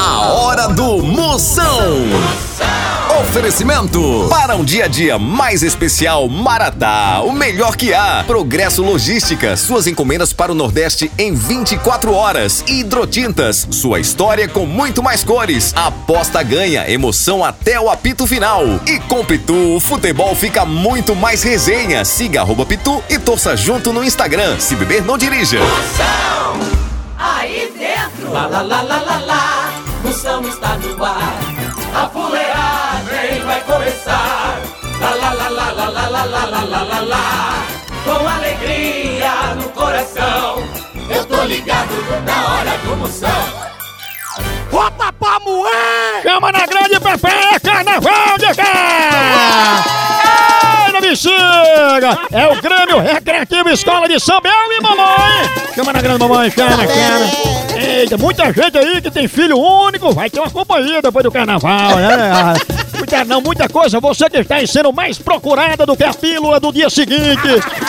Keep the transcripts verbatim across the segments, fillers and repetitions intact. A hora do Moção. Oferecimento para um dia a dia mais especial, Maratá, o melhor que há. Progresso Logística, suas encomendas para o Nordeste em vinte e quatro horas. Hidrotintas, sua história com muito mais cores. Aposta ganha, emoção até o apito final. E com Pitu, o futebol fica muito mais resenha. Siga arroba Pitu e torça junto no Instagram. Se beber, não dirija. Moção, aí dentro, lá, lá, lá, lá, lá, lá. Moção está no ar, a fuleagem vai começar. Lá, lá, lá, lá, lá, lá, lá, lá, lá, lá, lá. Com alegria no coração, eu tô ligado na hora do Moção. Bota pra moer! Chama na grande Pepe, carnaval de cá! Ei, não me chega! É o Grêmio Recreativo Escola de Samba e Mamãe! Chama na grande mamãe, cara, cara! Eita, muita gente aí que tem filho único vai ter uma companhia depois do carnaval, né? Muita, não, muita coisa, você que está sendo mais procurada do que a pílula do dia seguinte.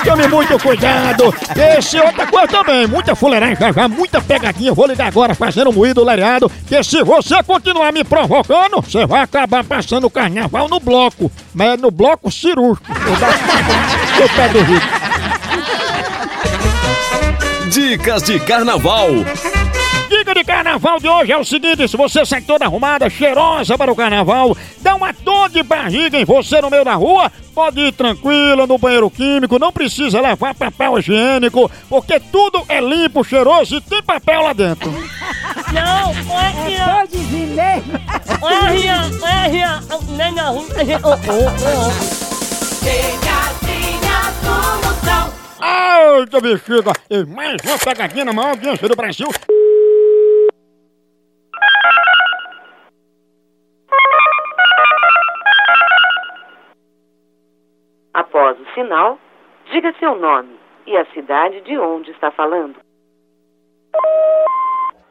Tome muito cuidado. Esse outra coisa também, muita fuleiragem, já, já, muita pegadinha. Vou ligar agora fazendo moído lereado, que se você continuar me provocando, você vai acabar passando o carnaval no bloco. Mas é no bloco cirúrgico. Eu pego o rico. Dicas de carnaval. Dica de carnaval de hoje é o seguinte: se você sai toda arrumada, cheirosa para o carnaval, dá uma dor de barriga em você no meio da rua, pode ir tranquila no banheiro químico, não precisa levar papel higiênico, porque tudo é limpo, cheiroso e tem papel lá dentro. Não, é Rian. Pode vir mesmo. É Rian, é Rian. Nem na rua. Ai, que bexiga. E mais uma pegadinha na maior audiência do Brasil. Após o sinal, diga seu nome e a cidade de onde está falando.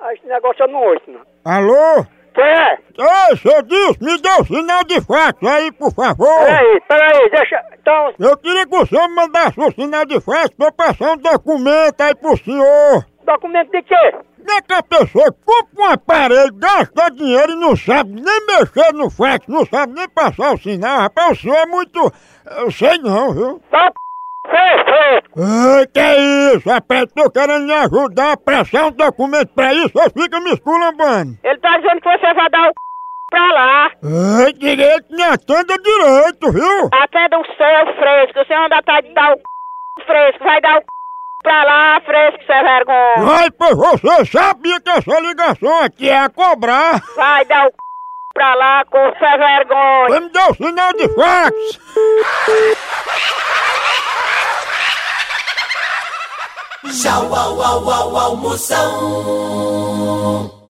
Ah, esse negócio eu não ouço, não. Alô? Quem é? Ei, seu Dilson, me dê o sinal de fax aí, por favor. Peraí, peraí, deixa... Então... Eu queria que o senhor me mandasse o sinal de fax pra eu passar um documento aí pro senhor. Documento de quê? É que a pessoa compra um aparelho, gasta dinheiro e não sabe nem mexer no fax, não sabe nem passar o sinal, rapaz, o senhor é muito... Eu sei não, viu? Tá p... Ei, que é isso, rapaz, tô querendo me ajudar a passar um documento pra isso, só fica me esculambando. Ele tá dizendo que você vai dar o p... pra lá. Ei, direito, me atenda direito, viu? Atenda o seu, fresco, você anda atrás de dar o p... fresco, vai dar o p... pra lá, fresco, cê vergonha. Ai, pois você sabia que essa ligação aqui é a cobrar. Vai dar o c... pra lá, com cê vergonha. Você me deu o sinal de fax. Tchau, au, au, au, au, Moção.